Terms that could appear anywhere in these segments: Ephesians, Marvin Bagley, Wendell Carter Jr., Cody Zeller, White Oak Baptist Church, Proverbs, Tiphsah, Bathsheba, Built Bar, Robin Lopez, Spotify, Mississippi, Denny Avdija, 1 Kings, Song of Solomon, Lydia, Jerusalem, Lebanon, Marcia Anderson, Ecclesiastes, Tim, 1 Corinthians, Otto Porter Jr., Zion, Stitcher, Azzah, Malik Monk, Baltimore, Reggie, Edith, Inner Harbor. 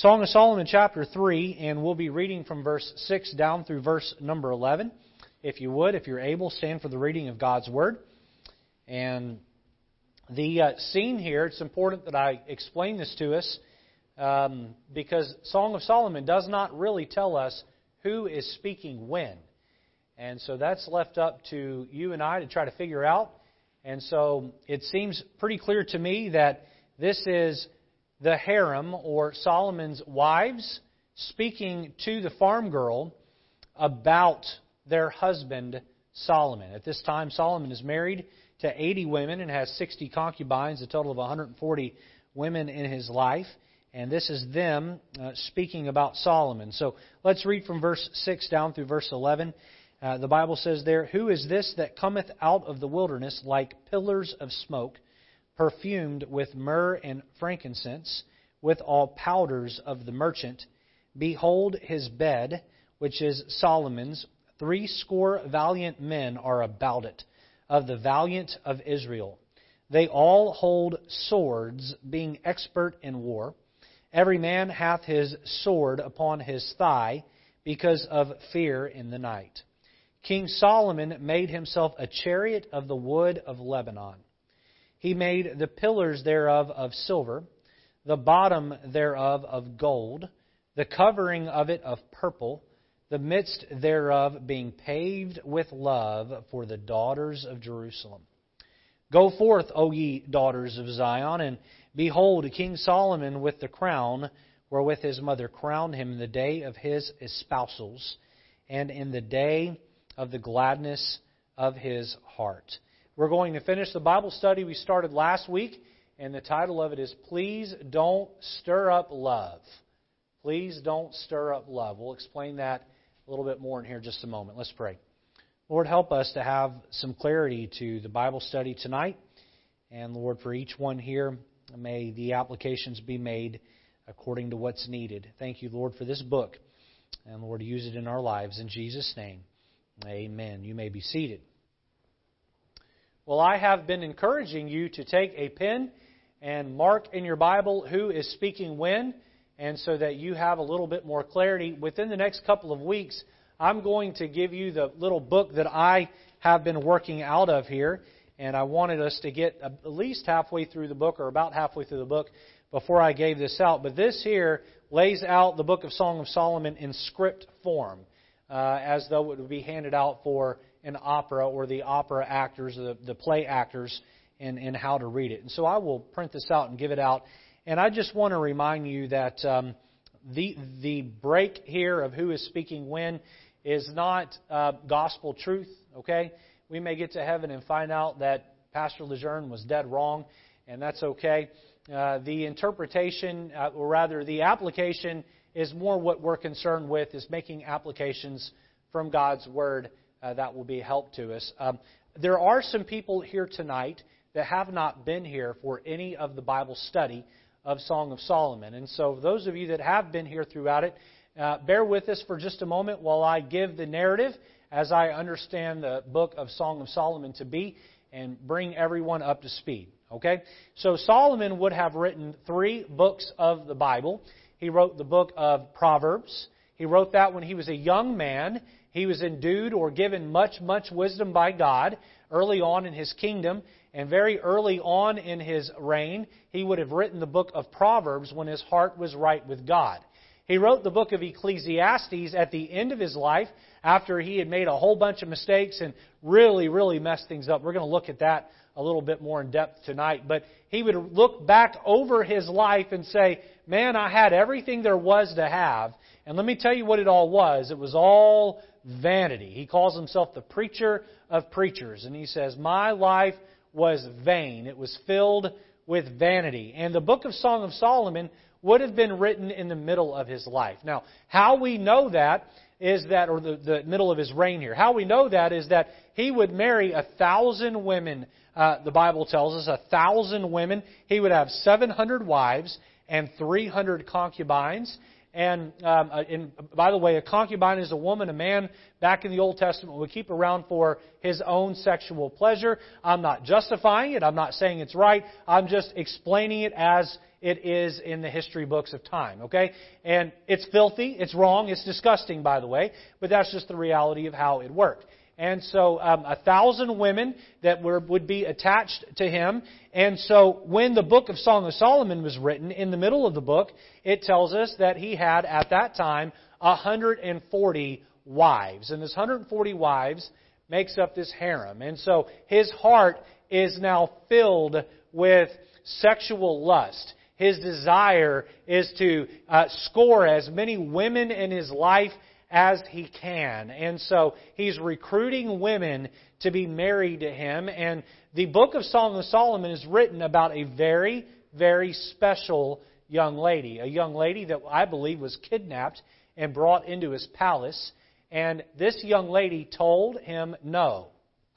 Song of Solomon chapter 3, and we'll be reading from verse 6 down through verse number 11. If you would, if you're able, stand for the reading of God's Word. And the scene here, it's important that I explain this to us because Song of Solomon does not really tell us who is speaking when. And so that's left up to you and I to try to figure out. And so it seems pretty clear to me that this is the harem, or Solomon's wives, speaking to the farm girl about their husband Solomon. At this time, Solomon is married to 80 women and has 60 concubines, a total of 140 women in his life. And this is them speaking about Solomon. So let's read from verse 6 down through verse 11. The Bible says there, "Who is this that cometh out of the wilderness like pillars of smoke, perfumed with myrrh and frankincense, with all powders of the merchant? Behold his bed, which is Solomon's. 3 score valiant men are about it, of the valiant of Israel. They all hold swords, being expert in war. Every man hath his sword upon his thigh, because of fear in the night. King Solomon made himself a chariot of the wood of Lebanon. He made the pillars thereof of silver, the bottom thereof of gold, the covering of it of purple, the midst thereof being paved with love for the daughters of Jerusalem. Go forth, O ye daughters of Zion, and behold King Solomon with the crown, wherewith his mother crowned him in the day of his espousals, and in the day of the gladness of his heart." We're going to finish the Bible study we started last week, and the title of it is Please Don't Stir Up Love. Please don't stir up love. We'll explain that a little bit more in here in just a moment. Let's pray. Lord, help us to have some clarity to the Bible study tonight. And Lord, for each one here, may the applications be made according to what's needed. Thank you, Lord, for this book. And Lord, use it in our lives. In Jesus' name, amen. You may be seated. Well, I have been encouraging you to take a pen and mark in your Bible who is speaking when, and so that you have a little bit more clarity. Within the next couple of weeks, I'm going to give you the little book that I have been working out of here, and I wanted us to get at least halfway through the book, or about halfway through the book, before I gave this out. But this here lays out the book of Song of Solomon in script form, as though it would be handed out for an opera, or the opera actors, the play actors, and how to read it. And so I will print this out and give it out. And I just want to remind you that the break here of who is speaking when is not gospel truth, okay? We may get to heaven and find out that Pastor Lejeune was dead wrong, and that's okay. The interpretation, or rather the application, is more what we're concerned with, is making applications from God's Word that will be a help to us. There are some people here tonight that have not been here for any of the Bible study of Song of Solomon. And so those of you that have been here throughout it, bear with us for just a moment while I give the narrative as I understand the book of Song of Solomon to be, and bring everyone up to speed. Okay? So Solomon would have written 3 books of the Bible. He wrote the book of Proverbs. He wrote that when he was a young man. He was endued or given much wisdom by God early on in his kingdom. And very early on in his reign, he would have written the book of Proverbs when his heart was right with God. He wrote the book of Ecclesiastes at the end of his life after he had made a whole bunch of mistakes and really messed things up. We're going to look at that a little bit more in depth tonight. But he would look back over his life and say, man, I had everything there was to have. And let me tell you what it all was. It was all vanity. He calls himself the preacher of preachers, and he says, my life was vain. It was filled with vanity. And the book of Song of Solomon would have been written in the middle of his life. Now, how we know that is that, or the middle of his reign here, how we know that is that he would marry 1,000 women. The Bible tells us 1,000 women. He would have 700 wives and 300 concubines. And by the way, a concubine is a woman, a man back in the Old Testament would keep around for his own sexual pleasure. I'm not justifying it. I'm not saying it's right. I'm just explaining it as it is in the history books of time, okay? And it's filthy, it's wrong, it's disgusting, by the way, but that's just the reality of how it worked. And so 1,000 women that would be attached to him. And so when the book of Song of Solomon was written, in the middle of the book, it tells us that he had, at that time, 140 wives. And this 140 wives makes up this harem. And so his heart is now filled with sexual lust. His desire is to score as many women in his life as he can. And so he's recruiting women to be married to him. And the book of Song of Solomon is written about a very, very special young lady. A young lady that I believe was kidnapped and brought into his palace. And this young lady told him, "No,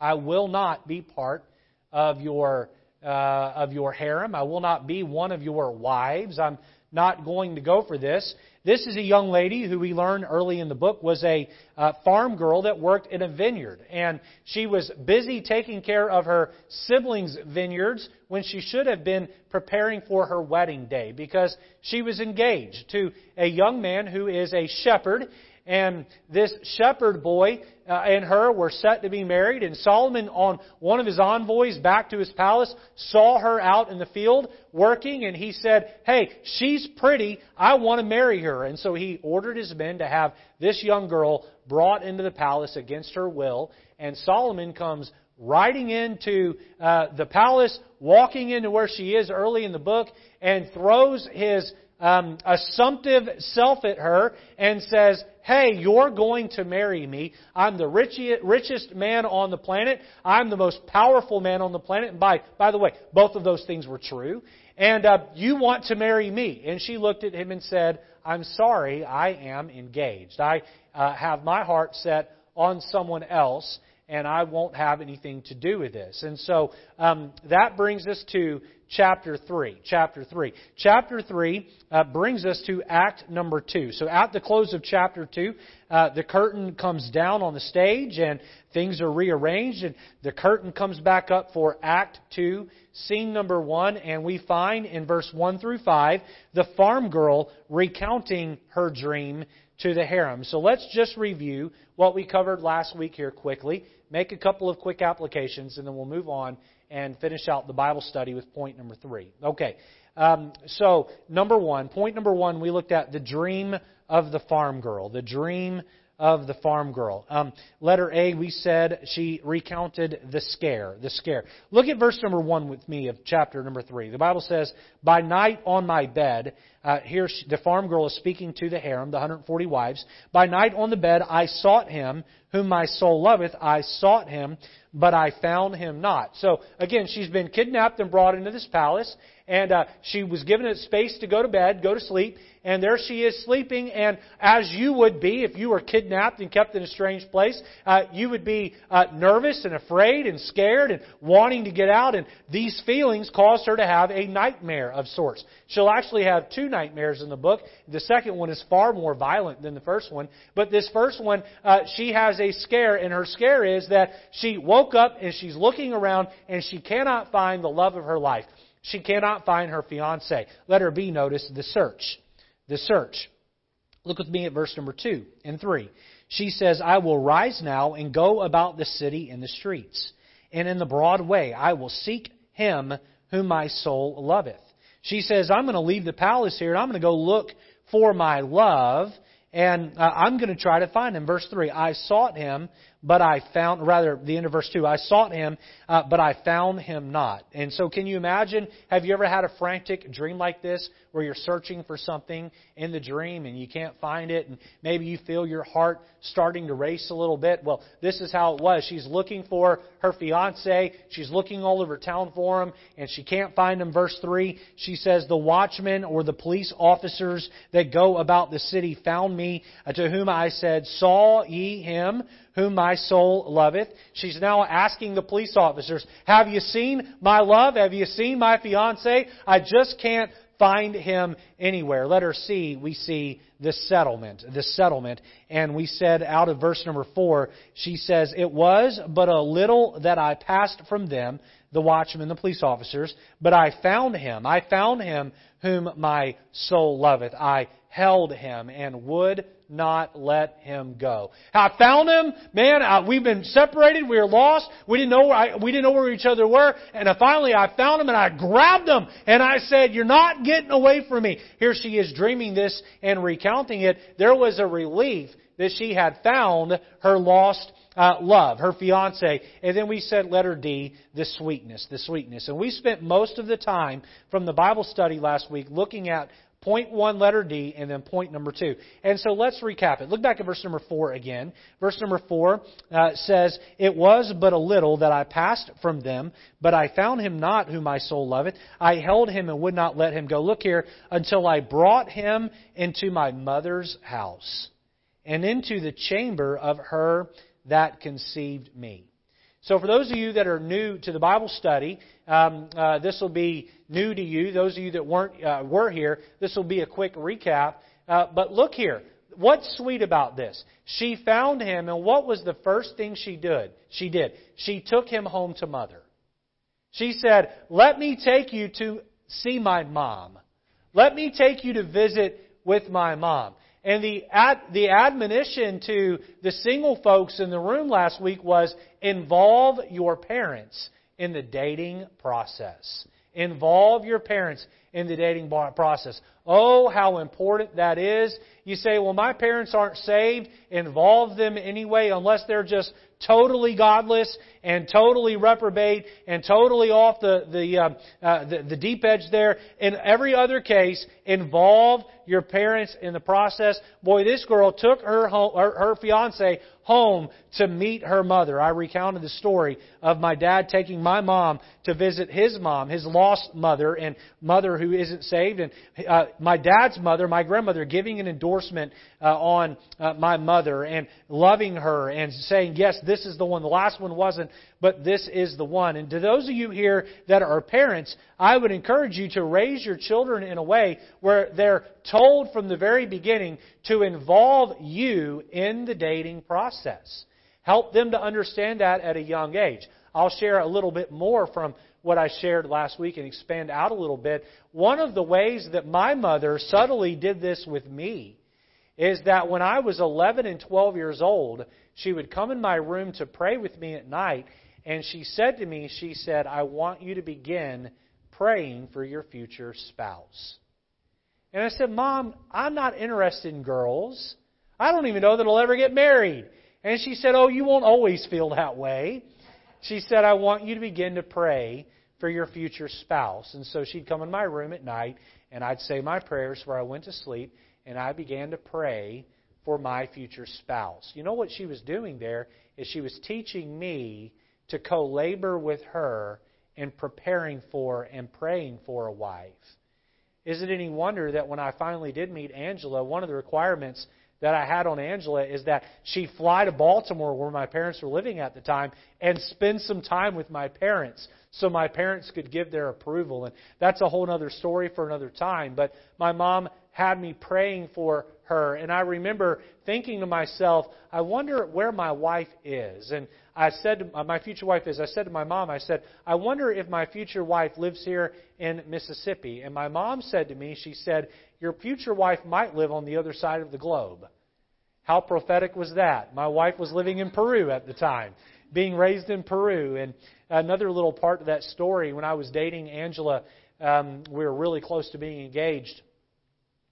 I will not be part of your harem. I will not be one of your wives. I'm not going to go for this." This is a young lady who we learn early in the book was a farm girl that worked in a vineyard. And she was busy taking care of her siblings' vineyards when she should have been preparing for her wedding day, because she was engaged to a young man who is a shepherd. And this shepherd boy and her were set to be married. And Solomon, on one of his envoys back to his palace, saw her out in the field working. And he said, "Hey, she's pretty. I want to marry her." And so he ordered his men to have this young girl brought into the palace against her will. And Solomon comes riding into the palace, walking into where she is early in the book, and throws his assumptive self at her and says, "Hey, you're going to marry me. I'm the richest man on the planet. I'm the most powerful man on the planet." And by the way, both of those things were true. And you want to marry me. And she looked at him and said, "I'm sorry, I am engaged. I have my heart set on someone else, and I won't have anything to do with this." And so that brings us to chapter 3. Chapter 3 brings us to act number 2. So at the close of chapter 2, the curtain comes down on the stage and things are rearranged, and the curtain comes back up for act 2, scene number 1. And we find in verse 1 through 5, the farm girl recounting her dream to the harem. So let's just review what we covered last week here quickly, make a couple of quick applications, and then we'll move on and finish out the Bible study with point number 3. Okay, so point number one, we looked at the dream of the farm girl. The dream of the farm girl. Letter A, we said she recounted the scare. Look at verse number 1 with me of chapter number 3. The Bible says, "By night on my bed," here the farm girl is speaking to the harem, the 140 wives. "By night on the bed I sought him whom my soul loveth. I sought him, but I found him not." So again, she's been kidnapped and brought into this palace, and she was given a space to go to bed, go to sleep, and there she is sleeping. And as you would be if you were kidnapped and kept in a strange place, you would be nervous and afraid and scared and wanting to get out. And these feelings caused her to have a nightmare of sorts. She'll actually have 2 nightmares in the book. The second one is far more violent than the first one. But this first one, she has a scare, and her scare is that she woke up and she's looking around and she cannot find the love of her life. She cannot find her fiancé. Letter B, notice the search. Look with me at verse number 2 and 3. She says, "I will rise now and go about the city in the streets, and in the broad way I will seek him whom my soul loveth." She says, "I'm going to leave the palace here, and I'm going to go look for my love, and I'm going to try to find him." Verse 3, "I sought him, but I found," rather, the end of verse 2, "I sought him, but I found him not." And so can you imagine, have you ever had a frantic dream like this where you're searching for something in the dream and you can't find it, and maybe you feel your heart starting to race a little bit? Well, this is how it was. She's looking for her fiancé. She's looking all over town for him, and she can't find him. Verse 3, she says, "The watchmen," or the police officers, "that go about the city found me, to whom I said, saw ye him whom my soul loveth?" She's now asking the police officers, "Have you seen my love? Have you seen my fiancé? I just can't find him anywhere." Letter C, we see the settlement. And we said out of verse number 4, she says, "It was but a little that I passed from them," the watchmen, the police officers, "but I found him. I found him whom my soul loveth. I held him and would not let him go. How I found him, man, we've been separated. We were lost. We didn't know where each other were. And finally I found him and I grabbed him and I said, "You're not getting away from me." Here she is dreaming this and recounting it. There was a relief that she had found her lost love, her fiance. And then we said letter D, the sweetness. And we spent most of the time from the Bible study last week looking at point one, letter D, and then point number two. And so let's recap it. Look back at verse number 4 again. Verse number 4 says, "It was but a little that I passed from them, but I found him not whom my soul loveth. I held him and would not let him go." Look here, "until I brought him into my mother's house and into the chamber of her that conceived me." So for those of you that are new to the Bible study, this will be new to you. Those of you that were here, this will be a quick recap. But look here. What's sweet about this? She found him, and what was the first thing she did? She took him home to mother. She said, "Let me take you to see my mom. Let me take you to visit with my mom." And the admonition to the single folks in the room last week was, involve your parents in the dating process. Involve your parents in the dating process. Oh, how important that is. You say, "Well, my parents aren't saved." Involve them anyway, unless they're just totally godless and totally reprobate and totally off the deep edge there. In every other case, involve your parents in the process. Boy, this girl took her fiance home to meet her mother. I recounted the story of my dad taking my mom to visit his mom, his lost mother and mother who isn't saved, and my dad's mother, my grandmother, giving an endorsement on my mother and loving her and saying, "Yes, this is the one. The last one wasn't, but this is the one." And to those of you here that are parents, I would encourage you to raise your children in a way where they're told from the very beginning to involve you in the dating process. Help them to understand that at a young age. I'll share a little bit more from what I shared last week and expand out a little bit. One of the ways that my mother subtly did this with me is that when I was 11 and 12 years old, she would come in my room to pray with me at night, and she said, "I want you to begin praying for your future spouse." And I said, "Mom, I'm not interested in girls. I don't even know that I'll ever get married." And she said, "Oh, you won't always feel that way." She said, "I want you to begin to pray for your future spouse." And so she'd come in my room at night, and I'd say my prayers where I went to sleep, and I began to pray for my future spouse. You know what she was doing there is she was teaching me to co-labor with her in preparing for and praying for a wife. Is it any wonder that when I finally did meet Angela, one of the requirements that I had on Angela is that she fly to Baltimore, where my parents were living at the time, and spend some time with my parents so my parents could give their approval. And that's a whole other story for another time. But my mom had me praying for her. And I remember thinking to myself, I wonder where my wife is. And I said to my mom, "I wonder if my future wife lives here in Mississippi." And my mom said to me, she said, "Your future wife might live on the other side of the globe." How prophetic was that? My wife was living in Peru at the time, being raised in Peru. And another little part of that story, when I was dating Angela, we were really close to being engaged.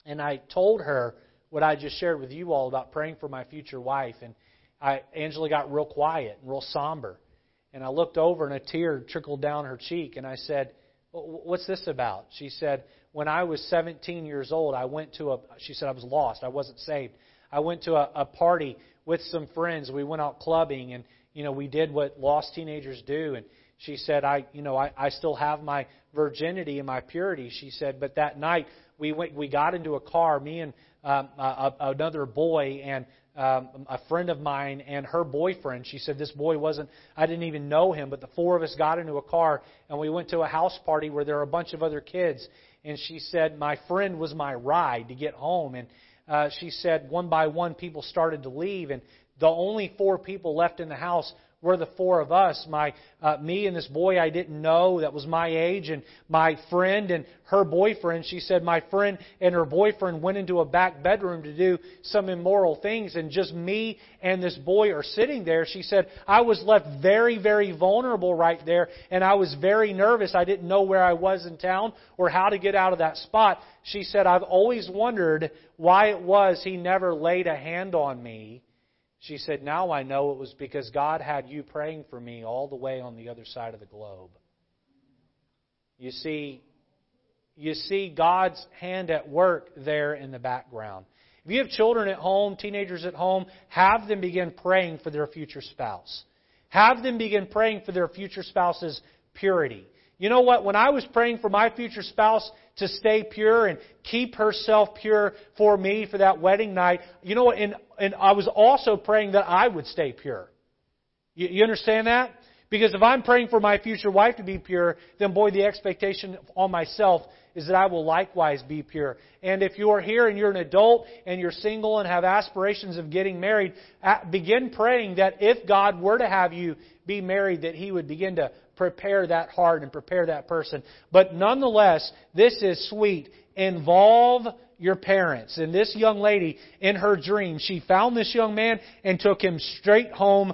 And I told her what I just shared with you all about praying for my future wife. And Angela got real quiet and real somber. And I looked over and a tear trickled down her cheek. And I said, "What's this about?" She said, "When I was 17 years old, I was lost. I wasn't saved. I went to a party with some friends. We went out clubbing and, we did what lost teenagers do." And she said, I still have my virginity and my purity," she said, "but that night we got into a car, me and another boy and a friend of mine and her boyfriend." She said, "This boy I didn't even know him, but the four of us got into a car and we went to a house party where there were a bunch of other kids." And she said, "My friend was my ride to get home." And she said, one by one, people started to leave, and the only four people left in the house were the four of us. Me and this boy I didn't know that was my age, and my friend and her boyfriend. She said my friend and her boyfriend went into a back bedroom to do some immoral things, and just me and this boy are sitting there. She said, I was left very, very vulnerable right there, and I was very nervous. I didn't know where I was in town or how to get out of that spot. She said, I've always wondered why it was he never laid a hand on me. She said, now I know it was because God had you praying for me all the way on the other side of the globe. You see God's hand at work there in the background. If you have children at home, teenagers at home, have them begin praying for their future spouse. Have them begin praying for their future spouse's purity. You know what? When I was praying for my future spouse to stay pure and keep herself pure for me for that wedding night, you know what? And I was also praying that I would stay pure. You understand that? Because if I'm praying for my future wife to be pure, then boy, the expectation on myself is that I will likewise be pure. And if you are here and you're an adult and you're single and have aspirations of getting married, begin praying that if God were to have you be married, that He would begin to prepare that heart and prepare that person. But nonetheless, this is sweet. Involve your parents. And this young lady, in her dream, she found this young man and took him straight home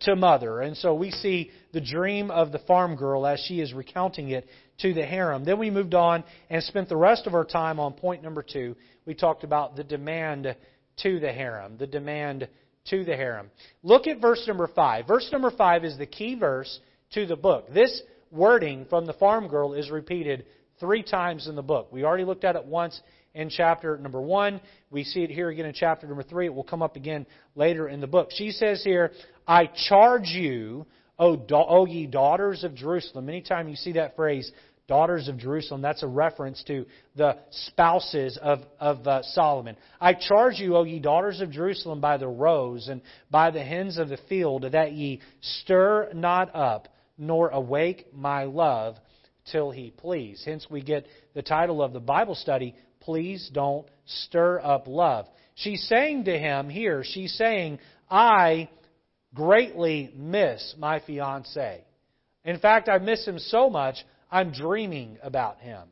to mother. And so we see the dream of the farm girl as she is recounting it to the harem. Then we moved on and spent the rest of our time on point number 2. We talked about the demand to the harem. The demand to the harem. Look at verse number 5. Verse number 5 is the key verse to the book. This wording from the farm girl is repeated 3 times in the book. We already looked at it once in chapter number 1. We see it here again in chapter number 3. It will come up again later in the book. She says here, I charge you, O ye daughters of Jerusalem. Anytime you see that phrase, daughters of Jerusalem, that's a reference to the spouses of Solomon. I charge you, O ye daughters of Jerusalem, by the roes and by the hens of the field, that ye stir not up, nor awake my love till he please. Hence we get the title of the Bible study, Please Don't Stir Up Love. She's saying to him here, she's saying, I greatly miss my fiancé. In fact, I miss him so much, I'm dreaming about him.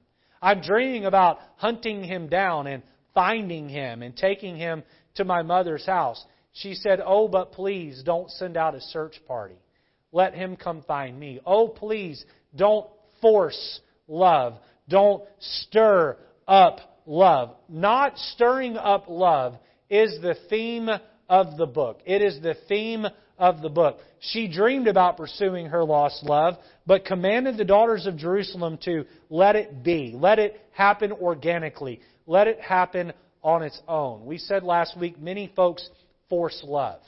I'm dreaming about hunting him down and finding him and taking him to my mother's house. She said, oh, but please don't send out a search party. Let him come find me. Oh, please don't force love. Don't stir up love. Not stirring up love is the theme of the book. It is the theme of the book. She dreamed about pursuing her lost love, but commanded the daughters of Jerusalem to let it be. Let it happen organically. Let it happen on its own. We said last week, many folks force love.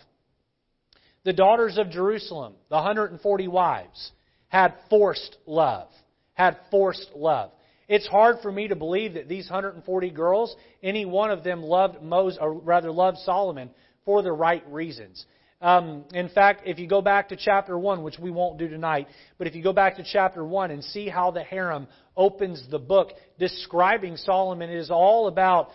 The daughters of Jerusalem, the 140 wives, had forced love. Had forced love. It's hard for me to believe that these 140 girls, any one of them loved Solomon for the right reasons. In fact, if you go back to chapter 1, which we won't do tonight, but if you go back to chapter 1 and see how the harem opens the book describing Solomon, it is all about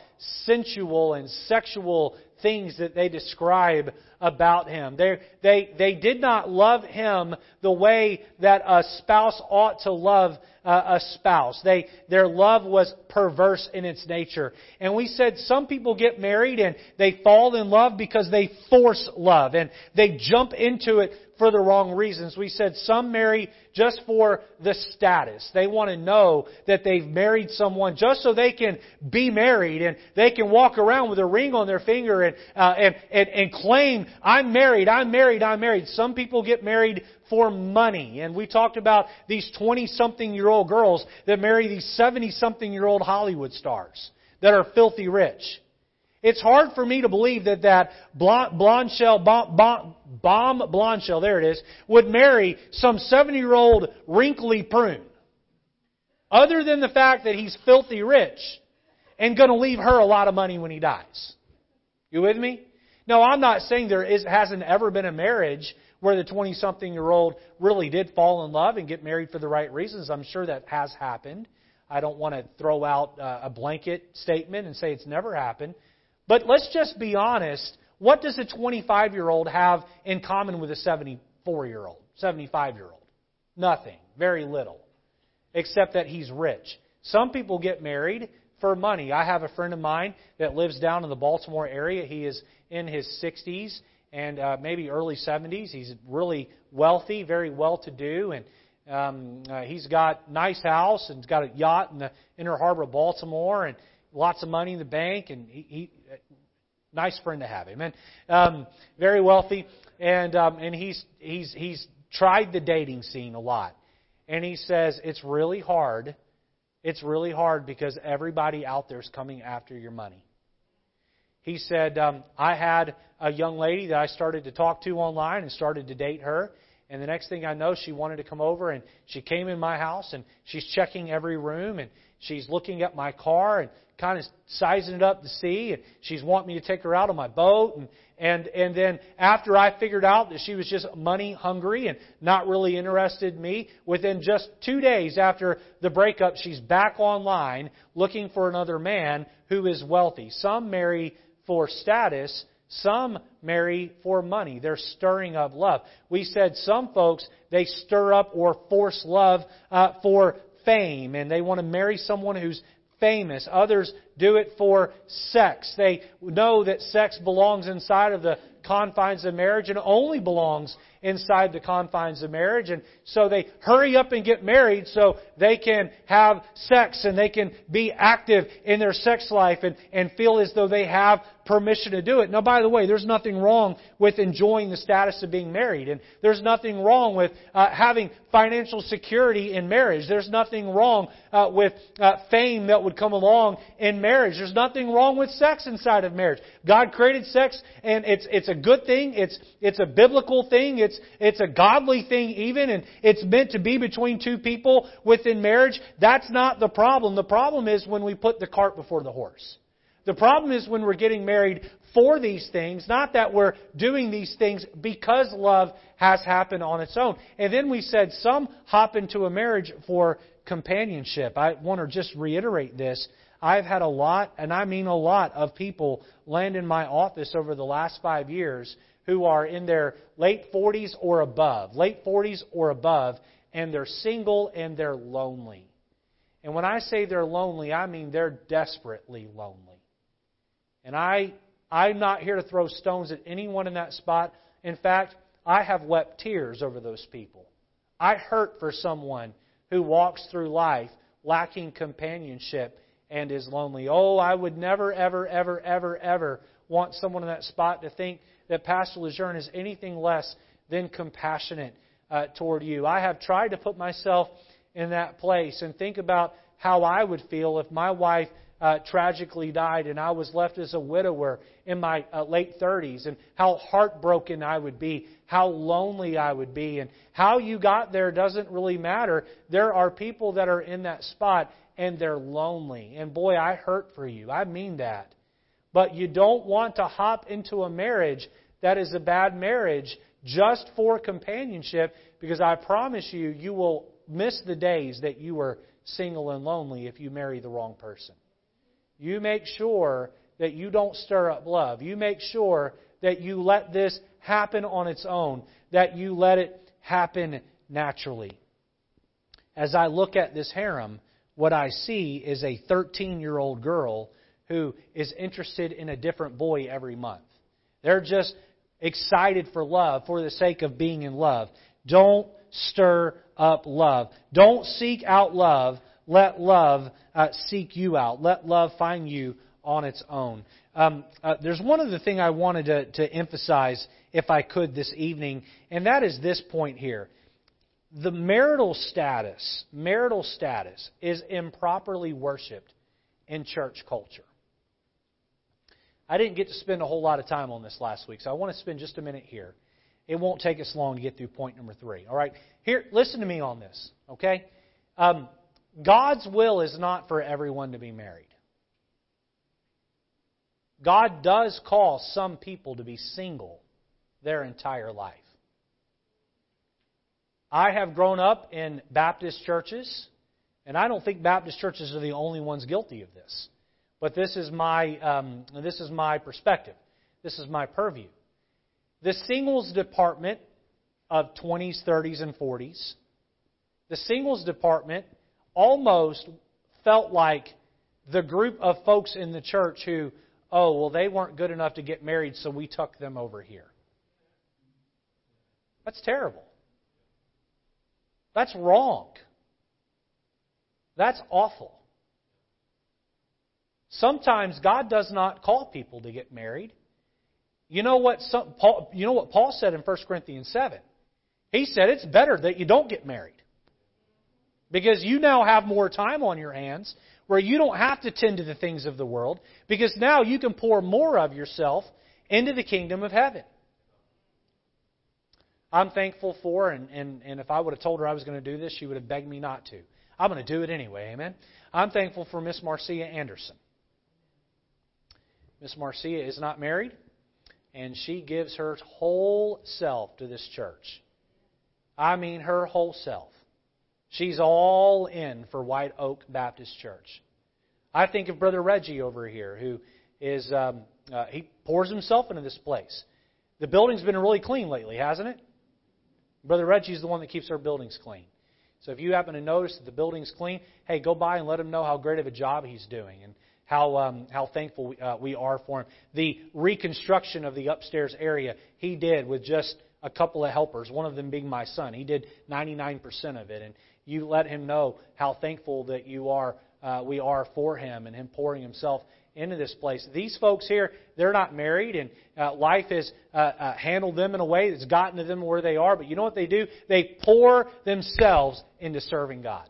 sensual and sexual things that they describe about him. They did not love him the way that a spouse ought to love a spouse. Their love was perverse in its nature. And we said some people get married and they fall in love because they force love and they jump into it for the wrong reasons. We said some marry just for the status. They want to know that they've married someone just so they can be married and they can walk around with a ring on their finger and claim, I'm married, I'm married, I'm married. Some people get married for money. And we talked about these 20-something-year-old girls that marry these 70-something-year-old Hollywood stars that are filthy rich. It's hard for me to believe that Blonde Shell, there it is, would marry some 70-year-old wrinkly prune. Other than the fact that he's filthy rich and going to leave her a lot of money when he dies. You with me? No, I'm not saying hasn't ever been a marriage where the 20-something-year-old really did fall in love and get married for the right reasons. I'm sure that has happened. I don't want to throw out a blanket statement and say it's never happened. But let's just be honest. What does a 25-year-old have in common with a 74 74-year-old, 75-year-old. Nothing, very little, except that he's rich. Some people get married for money. I have a friend of mine that lives down in the Baltimore area. He is in his 60s and maybe early 70s. He's really wealthy, very well-to-do, and he's got a nice house and he's got a yacht in the Inner Harbor of Baltimore and lots of money in the bank, and he nice friend to have him, and very wealthy, and he's tried the dating scene a lot, and he says it's really hard. It's really hard because everybody out there is coming after your money. He said, I had a young lady that I started to talk to online and started to date her. And the next thing I know, she wanted to come over, and she came in my house, and she's checking every room, and she's looking at my car and kind of sizing it up to see, and she's wanting me to take her out on my boat. And then after I figured out that she was just money hungry and not really interested in me, within just 2 days after the breakup, she's back online looking for another man who is wealthy. Some marry for status. Some marry for money. They're stirring up love. We said some folks, they stir up or force love for fame, and they want to marry someone who's famous. Others do it for sex. They know that sex belongs inside of the confines of marriage and only belongs inside the confines of marriage. And so they hurry up and get married so they can have sex and they can be active in their sex life and feel as though they have permission to do it. Now, by the way, there's nothing wrong with enjoying the status of being married. And there's nothing wrong with having financial security in marriage. There's nothing wrong with fame that would come along in marriage. There's nothing wrong with sex inside of marriage. God created sex, and it's a good thing. It's a biblical thing. It's a godly thing even, and it's meant to be between two people within marriage. That's not the problem. The problem is when we put the cart before the horse. The problem is when we're getting married for these things, not that we're doing these things because love has happened on its own. And then we said some hop into a marriage for companionship. I want to just reiterate this. I've had a lot, and I mean a lot, of people land in my office over the last 5 years who are in their late 40s or above, and they're single and they're lonely. And when I say they're lonely, I mean they're desperately lonely. And I'm not here to throw stones at anyone in that spot. In fact, I have wept tears over those people. I hurt for someone who walks through life lacking companionship and is lonely. Oh, I would never, ever, ever, ever, ever want someone in that spot to think that Pastor Lejeune is anything less than compassionate toward you. I have tried to put myself in that place and think about how I would feel if my wife tragically died and I was left as a widower in my late 30s, and how heartbroken I would be, how lonely I would be, and how you got there doesn't really matter. There are people that are in that spot and they're lonely. And boy, I hurt for you. I mean that. But you don't want to hop into a marriage that is a bad marriage just for companionship, because I promise you, you will miss the days that you were single and lonely if you marry the wrong person. You make sure that you don't stir up love. You make sure that you let this happen on its own, that you let it happen naturally. As I look at this harem, what I see is a 13-year-old girl who is interested in a different boy every month. They're just excited for love for the sake of being in love. Don't stir up love. Don't seek out love. Let love seek you out. Let love find you on its own. There's one other thing I wanted to emphasize, if I could, this evening, and that is this point here. The marital status is improperly worshipped in church culture. I didn't get to spend a whole lot of time on this last week, so I want to spend just a minute here. It won't take us long to get through point number 3. All right, here, listen to me on this, okay? God's will is not for everyone to be married. God does call some people to be single their entire life. I have grown up in Baptist churches, and I don't think Baptist churches are the only ones guilty of this. But this is my perspective. This is my purview. The singles department of 20s, 30s, and 40s. The singles department almost felt like the group of folks in the church who, oh, well, they weren't good enough to get married, so we tuck them over here. That's terrible. That's wrong. That's awful. Sometimes God does not call people to get married. You know what Paul said in 1 Corinthians 7? He said it's better that you don't get married. Because you now have more time on your hands where you don't have to tend to the things of the world, because now you can pour more of yourself into the kingdom of heaven. I'm thankful for, and if I would have told her I was going to do this, she would have begged me not to. I'm going to do it anyway, amen? I'm thankful for Miss Marcia Anderson. Miss Marcia is not married, and she gives her whole self to this church. I mean her whole self. She's all in for White Oak Baptist Church. I think of Brother Reggie over here, who is he pours himself into this place. The building's been really clean lately, hasn't it? Brother Reggie's the one that keeps our buildings clean. So if you happen to notice that the building's clean, hey, go by and let him know how great of a job he's doing and how thankful we are for him. The reconstruction of the upstairs area he did with just a couple of helpers, one of them being my son. He did 99% of it, and you let him know how thankful that we are for him and him pouring himself into this place. These folks here, they're not married, and life has handled them in a way that's gotten to them where they are. But you know what they do? They pour themselves into serving God.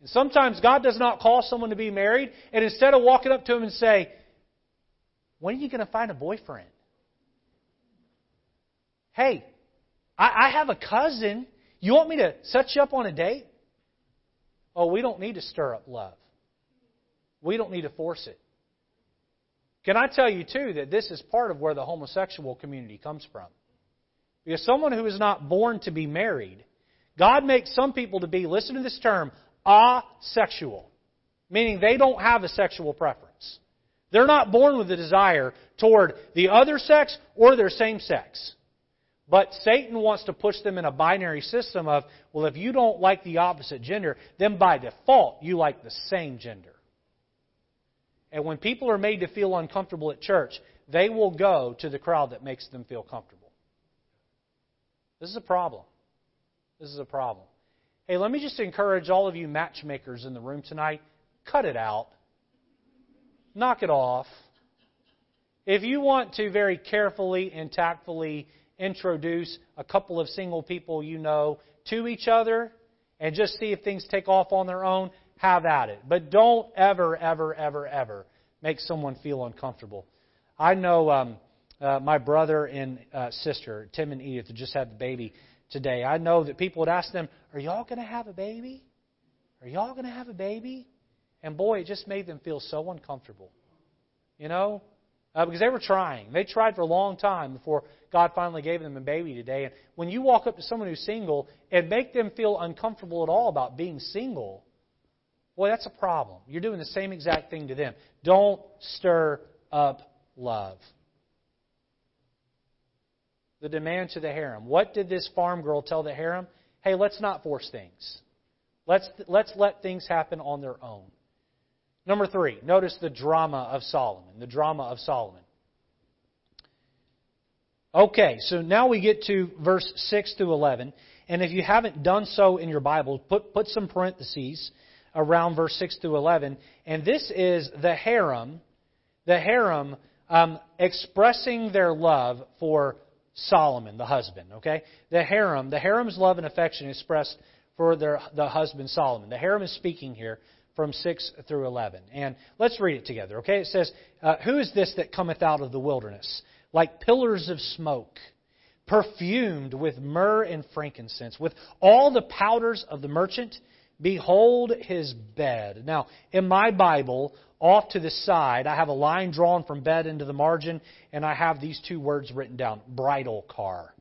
And sometimes God does not call someone to be married, and instead of walking up to him and say, "When are you going to find a boyfriend? Hey, I have a cousin. You want me to set you up on a date?" Oh, we don't need to stir up love. We don't need to force it. Can I tell you, too, that this is part of where the homosexual community comes from? Because someone who is not born to be married, God makes some people to be, listen to this term, asexual, meaning they don't have a sexual preference. They're not born with a desire toward the other sex or their same sex. But Satan wants to push them in a binary system of, well, if you don't like the opposite gender, then by default you like the same gender. And when people are made to feel uncomfortable at church, they will go to the crowd that makes them feel comfortable. This is a problem. This is a problem. Hey, let me just encourage all of you matchmakers in the room tonight, cut it out. Knock it off. If you want to very carefully and tactfully introduce a couple of single people you know to each other and just see if things take off on their own, have at it. But don't ever, ever, ever, ever make someone feel uncomfortable. I know my brother and sister, Tim and Edith, just had the baby today. I know that people would ask them, "Are y'all going to have a baby? Are y'all going to have a baby?" And boy, it just made them feel so uncomfortable. You know? Because they were trying. They tried for a long time before God finally gave them a baby today. And when you walk up to someone who's single and make them feel uncomfortable at all about being single, boy, that's a problem. You're doing the same exact thing to them. Don't stir up love. The demand to the harem. What did this farm girl tell the harem? Hey, let's not force things. Let's let things happen on their own. Number three, notice the drama of Solomon. The drama of Solomon. Okay, so now we get to verse 6 through 11. And if you haven't done so in your Bible, put some parentheses around verse 6 through 11. And this is the harem expressing their love for Solomon, the husband. Okay, the harem's love and affection expressed for the husband Solomon. The harem is speaking here from 6 through 11. And let's read it together, okay? It says, "Who is this that cometh out of the wilderness, like pillars of smoke, perfumed with myrrh and frankincense, with all the powders of the merchant? Behold his bed." Now, in my Bible, off to the side, I have a line drawn from bed into the margin, and I have these two words written down, bridal car.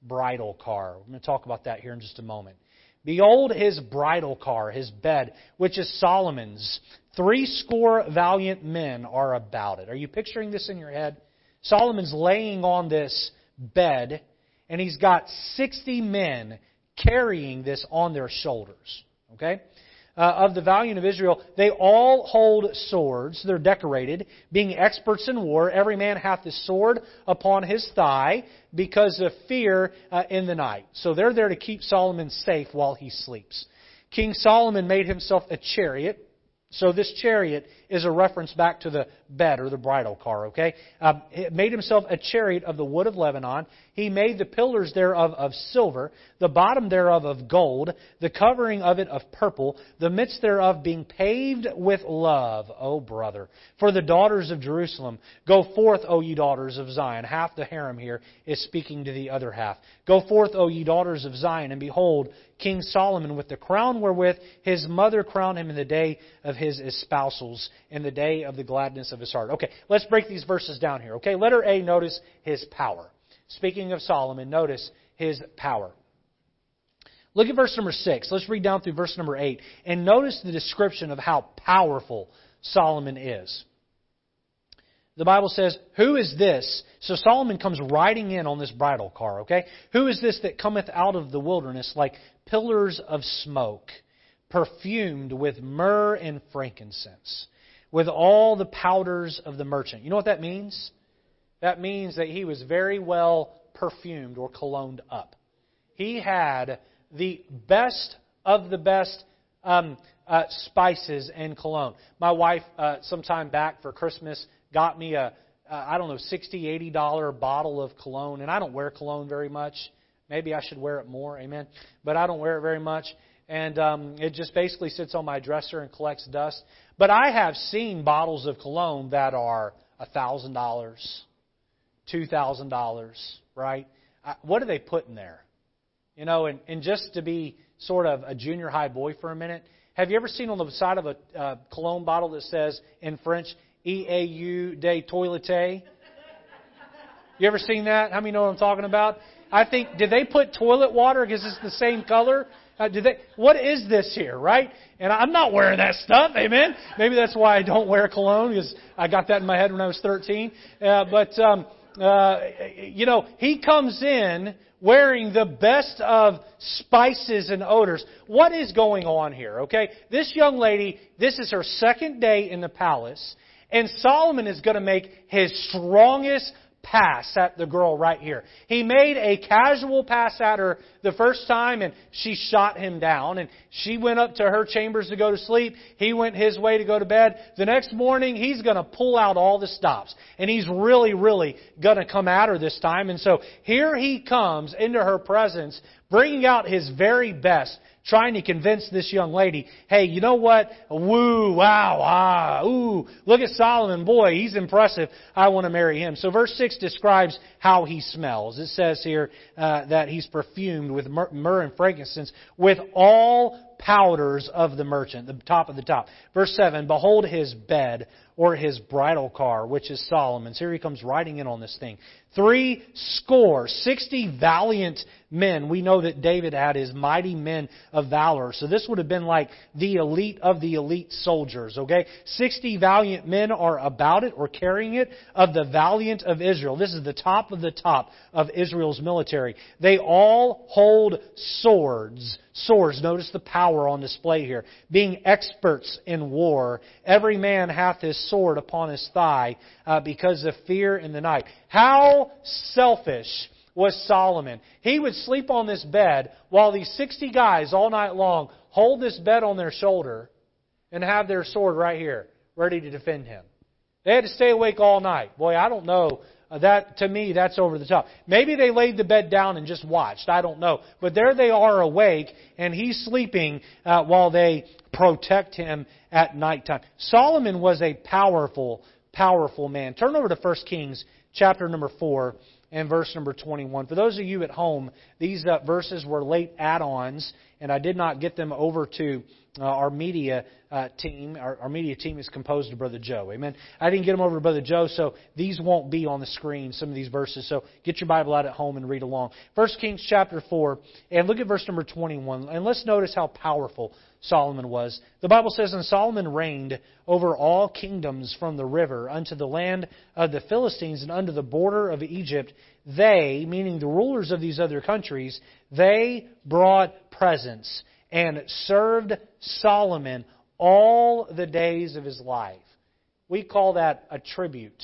Bridal car. We're going to talk about that here in just a moment. "Behold his bridal car, his bed, which is Solomon's. 70 valiant men are about it." Are you picturing this in your head? Solomon's laying on this bed, and he's got 60 men carrying this on their shoulders. Okay? Of the valiant of Israel, they all hold swords. They're decorated, being experts in war. Every man hath his sword upon his thigh because of fear in the night. So they're there to keep Solomon safe while he sleeps. King Solomon made himself a chariot. So this chariot is a reference back to the bed or the bridal car, okay? Made himself a chariot of the wood of Lebanon. He made the pillars thereof of silver, the bottom thereof of gold, the covering of it of purple, the midst thereof being paved with love, O brother. For the daughters of Jerusalem, go forth, O ye daughters of Zion. Half the harem here is speaking to the other half. Go forth, O ye daughters of Zion, and behold, King Solomon with the crown wherewith his mother crowned him in the day of his espousals, in the day of the gladness of his heart. Okay, let's break these verses down here. Okay, letter A, notice his power. Speaking of Solomon, notice his power. Look at verse number 6. Let's read down through verse number 8. And notice the description of how powerful Solomon is. The Bible says, who is this? So Solomon comes riding in on this bridal car, okay? Who is this that cometh out of the wilderness like pillars of smoke, perfumed with myrrh and frankincense, with all the powders of the merchant? You know what that means? That means that he was very well perfumed or cologned up. He had the best of the best spices and cologne. My wife, sometime back for Christmas, got me a, $60, $80 bottle of cologne. And I don't wear cologne very much. Maybe I should wear it more, amen. But I don't wear it very much. And it just basically sits on my dresser and collects dust. But I have seen bottles of cologne that are $1,000, $2,000, right? What do they put in there? You know, and just to be sort of a junior high boy for a minute, have you ever seen on the side of a cologne bottle that says in French, EAU de toilette? You ever seen that? How many know what I'm talking about? I think, did they put toilet water because it's the same color? What is this here, right? And I'm not wearing that stuff, amen? Maybe that's why I don't wear cologne, because I got that in my head when I was 13. You know, he comes in wearing the best of spices and odors. What is going on here, okay? This young lady, this is her second day in the palace, and Solomon is going to make his strongest pass at the girl right here. He made a casual pass at her the first time, and she shot him down, and she went up to her chambers to go to sleep. He went his way to go to bed. The next morning, he's going to pull out all the stops, and he's really, really going to come at her this time. And so here he comes into her presence, bringing out his very best, trying to convince this young lady, hey, you know what? Woo, wow, ah, ooh, look at Solomon. Boy, he's impressive. I want to marry him. So verse 6 describes how he smells. It says here that he's perfumed with myrrh and frankincense, with all powders of the merchant, the top of the top. Verse 7, behold his bed or his bridal car, which is Solomon's. Here he comes riding in on this thing. 360 valiant men. We know that David had his mighty men of valor. So this would have been like the elite of the elite soldiers, okay? 60 valiant men are about it or carrying it of the valiant of Israel. This is the top of Israel's military. They all hold swords. Swords, notice the power on display here. Being experts in war, every man hath his sword upon his thigh because of fear in the night. How selfish was Solomon? He would sleep on this bed while these 60 guys all night long hold this bed on their shoulder and have their sword right here, ready to defend him. They had to stay awake all night. Boy, I don't know. That, to me, that's over the top. Maybe they laid the bed down and just watched. I don't know. But there they are awake, and he's sleeping while they protect him at nighttime. Solomon was a powerful, powerful man. Turn over to 1 Kings chapter number 4 and verse number 21. For those of you at home, these verses were late add-ons, and I did not get them over to our media team. Our media team is composed of Brother Joe. Amen. I didn't get them over to Brother Joe, so these won't be on the screen, some of these verses. So get your Bible out at home and read along. 1 Kings chapter 4, and look at verse number 21. And let's notice how powerful Solomon was. The Bible says, "And Solomon reigned over all kingdoms from the river unto the land of the Philistines and unto the border of Egypt. They," meaning the rulers of these other countries, "they brought presents and served Solomon all the days of his life." We call that a tributary.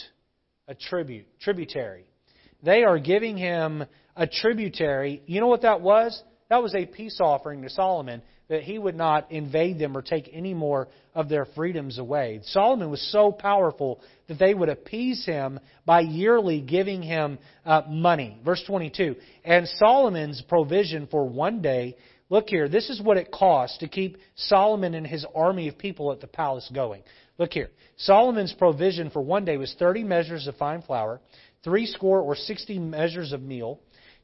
They are giving him a tributary. You know what that was? That was a peace offering to Solomon, that he would not invade them or take any more of their freedoms away. Solomon was so powerful that they would appease him by yearly giving him money. Verse 22, "And Solomon's provision for one day," look here, this is what it cost to keep Solomon and his army of people at the palace going. Look here, "Solomon's provision for one day was 30 measures of fine flour, 60 or 60 measures of meal,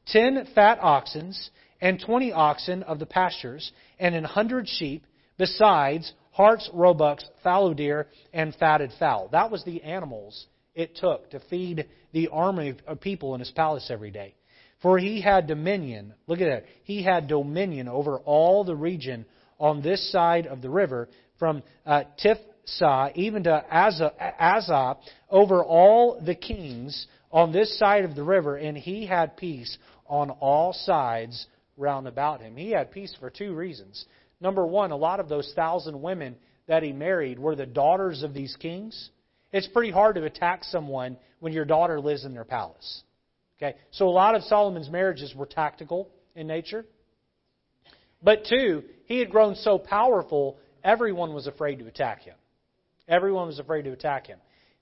10 fat oxen, and 20 oxen of the pastures, and 100 sheep, besides harts, roebucks, fallow deer, and fatted fowl." That was the animals it took to feed the army of people in his palace every day. "For he had dominion," look at that, "he had dominion over all the region on this side of the river, from Tiphsah even to Azzah, over all the kings on this side of the river, and he had peace on all sides round about him." He had peace for two reasons. Number one, a lot of those 1,000 women that he married were the daughters of these kings. It's pretty hard to attack someone when your daughter lives in their palace. Okay, so a lot of Solomon's marriages were tactical in nature. But two, he had grown so powerful, everyone was afraid to attack him.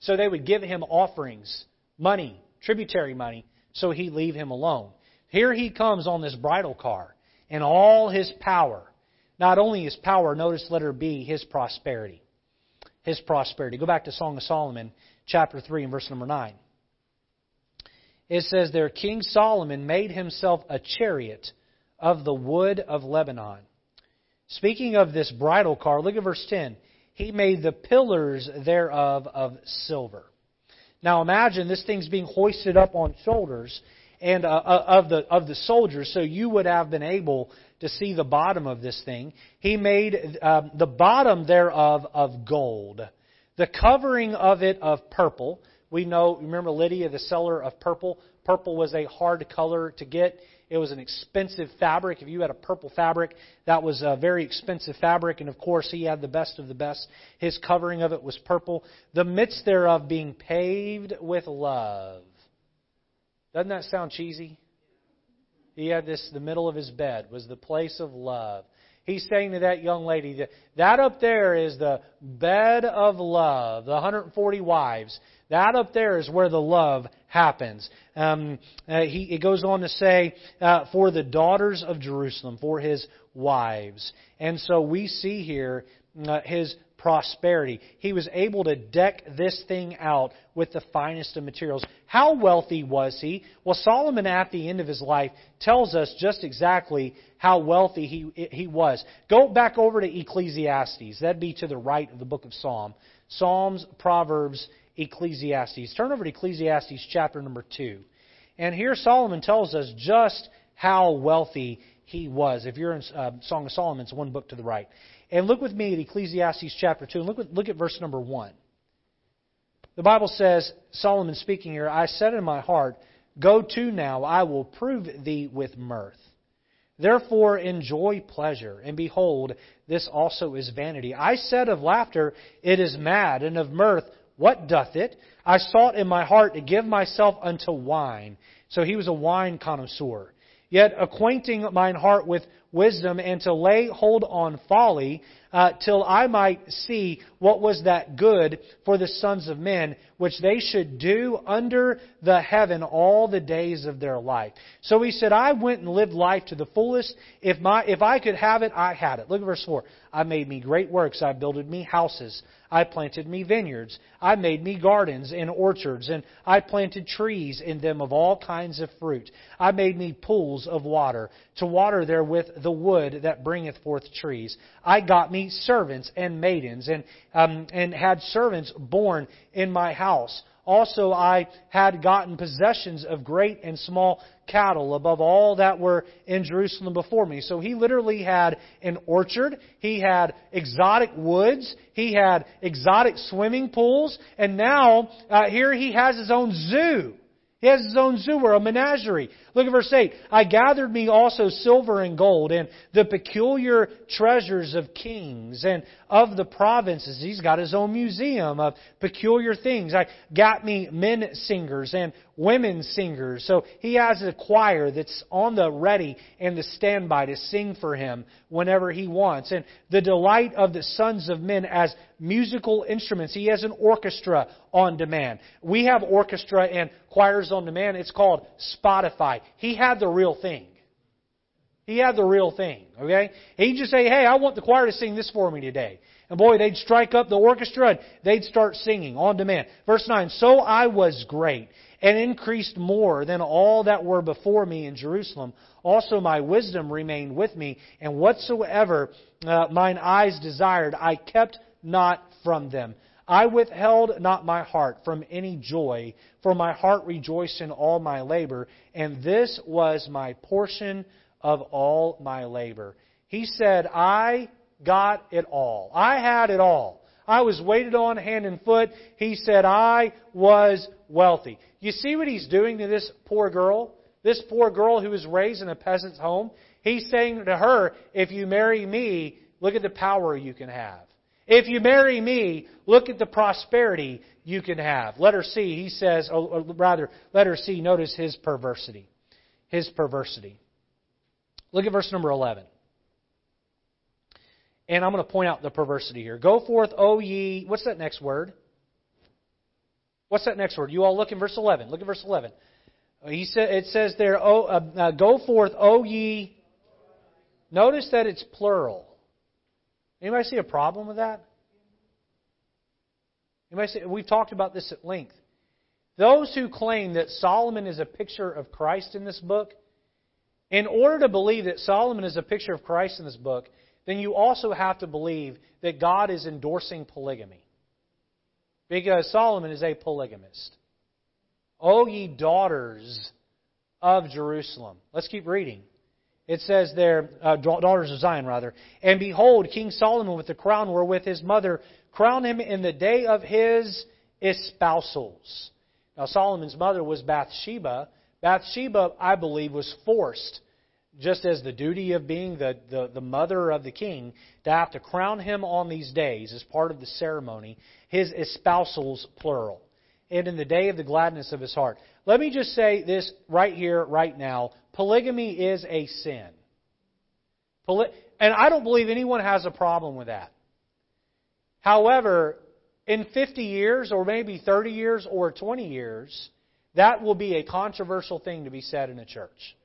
So they would give him offerings, money, tributary money, so he'd leave him alone. Here he comes on this bridal car and all his power. Not only his power, notice letter B, his prosperity. His prosperity. Go back to Song of Solomon, chapter 3 and verse number 9. It says there, "King Solomon made himself a chariot of the wood of Lebanon." Speaking of this bridal car, look at verse 10. "He made the pillars thereof of silver." Now imagine this thing's being hoisted up on shoulders and of the soldiers, so you would have been able to see the bottom of this thing. "He made the bottom thereof of gold, the covering of it of purple." We know, remember Lydia, the seller of purple? Purple was a hard color to get. It was an expensive fabric. If you had a purple fabric, that was a very expensive fabric. And of course, he had the best of the best. His covering of it was purple. "The midst thereof being paved with love." Doesn't that sound cheesy? He had this, the middle of his bed was the place of love. He's saying to that young lady, that up there is the bed of love, the 140 wives. That up there is where the love happens. It goes on to say, "for the daughters of Jerusalem," for his wives. And so we see here his prosperity. He was able to deck this thing out with the finest of materials. How wealthy was he? Well, Solomon at the end of his life tells us just exactly how wealthy he was. Go back over to Ecclesiastes. That'd be to the right of the book of Psalms, Proverbs, Ecclesiastes. Turn over to Ecclesiastes chapter number 2. And here Solomon tells us just how wealthy he was. If you're in Song of Solomon, it's one book to the right. And look with me at Ecclesiastes chapter 2, and look at verse number 1. The Bible says, Solomon speaking here, "I said in my heart, go to now, I will prove thee with mirth. Therefore enjoy pleasure, and behold, this also is vanity. I said of laughter, it is mad, and of mirth, what doth it? I sought in my heart to give myself unto wine." So he was a wine connoisseur. "Yet acquainting mine heart with wisdom, and to lay hold on folly, till I might see what was that good for the sons of men, which they should do under the heaven all the days of their life." So he said, "I went and lived life to the fullest. If I could have it, I had it." Look at verse 4. "I made me great works. I builded me houses. I planted me vineyards. I made me gardens and orchards, and I planted trees in them of all kinds of fruit. I made me pools of water, to water therewith the wood that bringeth forth trees. I got me servants and maidens, and had servants born in my house. Also I had gotten possessions of great and small cattle above all that were in Jerusalem before me. So he literally had an orchard. He had exotic woods. He had exotic swimming pools. And now here he has his own zoo. He has his own zoo or a menagerie. Look at verse 8. I gathered me also silver and gold and the peculiar treasures of kings and of the provinces. He's got his own museum of peculiar things. I got me men singers and women singers. So he has a choir that's on the ready and the standby to sing for him whenever he wants. And the delight of the sons of men as musical instruments. He has an orchestra on demand. We have orchestra and choirs on demand. It's called Spotify. He had the real thing. He had the real thing, okay? He'd just say, hey, I want the choir to sing this for me today. And boy, they'd strike up the orchestra and they'd start singing on demand. Verse 9, so I was great and increased more than all that were before me in Jerusalem. Also my wisdom remained with me, and whatsoever mine eyes desired, I kept not from them. I withheld not my heart from any joy, for my heart rejoiced in all my labor, and this was my portion of all my labor. He said, I got it all. I had it all. I was waited on hand and foot. He said, I was wealthy. You see what he's doing to this poor girl? This poor girl who was raised in a peasant's home? He's saying to her, if you marry me, look at the power you can have. If you marry me, look at the prosperity you can have. Letter C, he says, or rather, letter C, notice his perversity. His perversity. Look at verse number 11. And I'm going to point out the perversity here. Go forth, O ye... What's that next word? What's that next word? You all look in verse 11. Look at verse 11. It says there, go forth, O ye... Notice that it's plural. Anybody see a problem with that? Anybody see? We've talked about this at length. Those who claim that Solomon is a picture of Christ in this book, in order to believe that Solomon is a picture of Christ in this book, then you also have to believe that God is endorsing polygamy. Because Solomon is a polygamist. O ye daughters of Jerusalem. Let's keep reading. It says there, daughters of Zion, rather. And behold, King Solomon with the crown wherewith his mother crowned him in the day of his espousals. Now Solomon's mother was Bathsheba. Bathsheba, I believe, was forced, just as the duty of being the mother of the king, to have to crown him on these days as part of the ceremony, his espousals, plural, and in the day of the gladness of his heart. Let me just say this right here, right now. Polygamy is a sin. And I don't believe anyone has a problem with that. However, in 50 years or maybe 30 years or 20 years, that will be a controversial thing to be said in a church.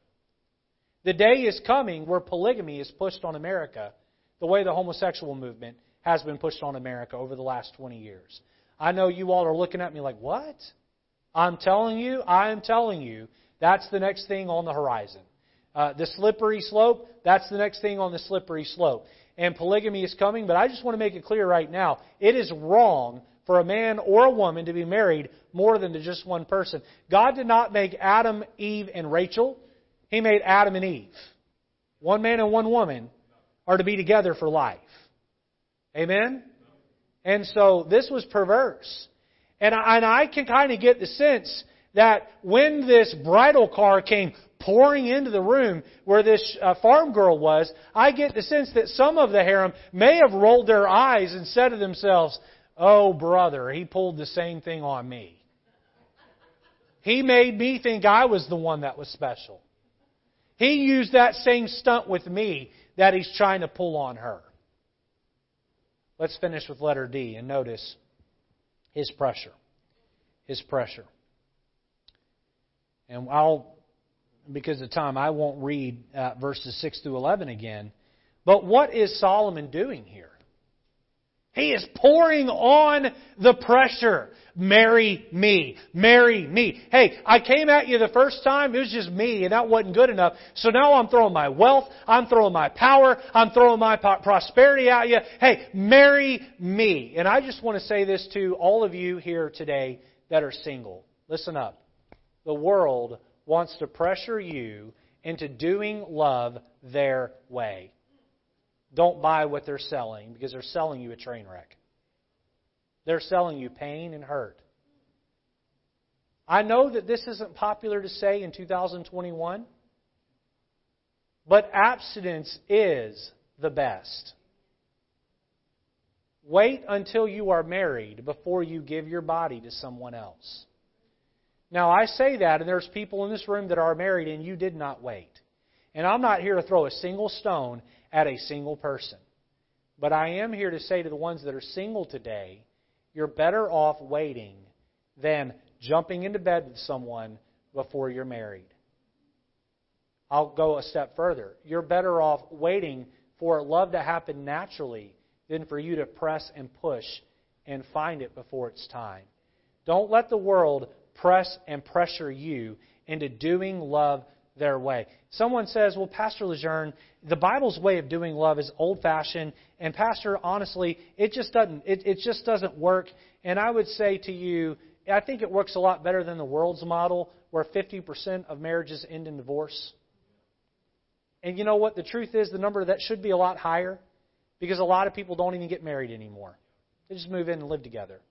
The day is coming where polygamy is pushed on America the way the homosexual movement has been pushed on America over the last 20 years. I know you all are looking at me like, what? I am telling you, that's the next thing on the horizon. The slippery slope, that's the next thing on the slippery slope. And polygamy is coming, but I just want to make it clear right now, it is wrong for a man or a woman to be married more than to just one person. God did not make Adam, Eve, and Rachel. He made Adam and Eve. One man and one woman are to be together for life. Amen? And so this was perverse. And I can kind of get the sense that when this bridal car came pouring into the room where this farm girl was, I get the sense that some of the harem may have rolled their eyes and said to themselves, oh, brother, he pulled the same thing on me. He made me think I was the one that was special. He used that same stunt with me that he's trying to pull on her. Let's finish with letter D and notice his pressure. His pressure. And because of time, I won't read verses 6 through 11 again. But what is Solomon doing here? He is pouring on the pressure. Marry me. Marry me. Hey, I came at you the first time. It was just me, and that wasn't good enough. So now I'm throwing my wealth. I'm throwing my power. I'm throwing my prosperity at you. Hey, marry me. And I just want to say this to all of you here today that are single. Listen up. The world wants to pressure you into doing love their way. Don't buy what they're selling, because they're selling you a train wreck. They're selling you pain and hurt. I know that this isn't popular to say in 2021, but abstinence is the best. Wait until you are married before you give your body to someone else. Now, I say that, and there's people in this room that are married, and you did not wait. And I'm not here to throw a single stone at a single person. But I am here to say to the ones that are single today, you're better off waiting than jumping into bed with someone before you're married. I'll go a step further. You're better off waiting for love to happen naturally than for you to press and push and find it before it's time. Don't let the world press and pressure you into doing love their way. Someone says, well, Pastor Lejeune, the Bible's way of doing love is old-fashioned, and Pastor, honestly, it just doesn't work. And I would say to you, I think it works a lot better than the world's model, where 50% of marriages end in divorce. And you know what? The truth is, the number that should be a lot higher, because a lot of people don't even get married anymore. They just move in and live together.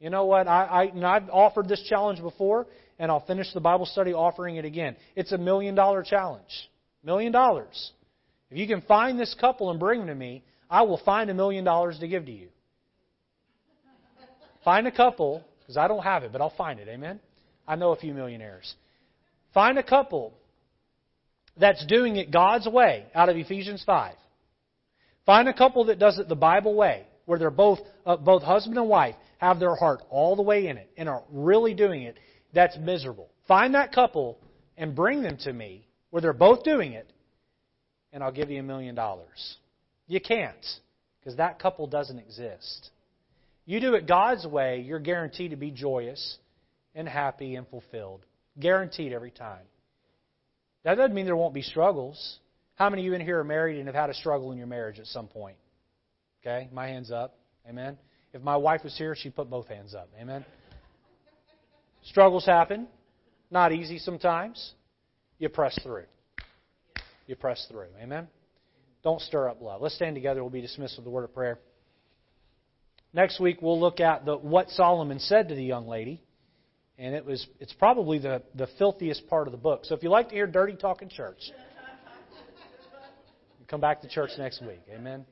You know what? I've offered this challenge before, and I'll finish the Bible study offering it again. It's a $1 million challenge. $1 million. If you can find this couple and bring them to me, I will find $1 million to give to you. Find a couple, because I don't have it, but I'll find it. Amen? I know a few millionaires. Find a couple that's doing it God's way out of Ephesians 5. Find a couple that does it the Bible way, where they're both husband and wife have their heart all the way in it and are really doing it. That's miserable. Find that couple and bring them to me where they're both doing it, and I'll give you $1 million. You can't, because that couple doesn't exist. You do it God's way, you're guaranteed to be joyous and happy and fulfilled. Guaranteed every time. That doesn't mean there won't be struggles. How many of you in here are married and have had a struggle in your marriage at some point? Okay, my hand's up. Amen. If my wife was here, she'd put both hands up. Amen. Struggles happen. Not easy sometimes. You press through. You press through. Amen? Don't stir up love. Let's stand together. We'll be dismissed with a word of prayer. Next week, we'll look at what Solomon said to the young lady. And it's probably the filthiest part of the book. So if you like to hear dirty talk in church, come back to church next week. Amen?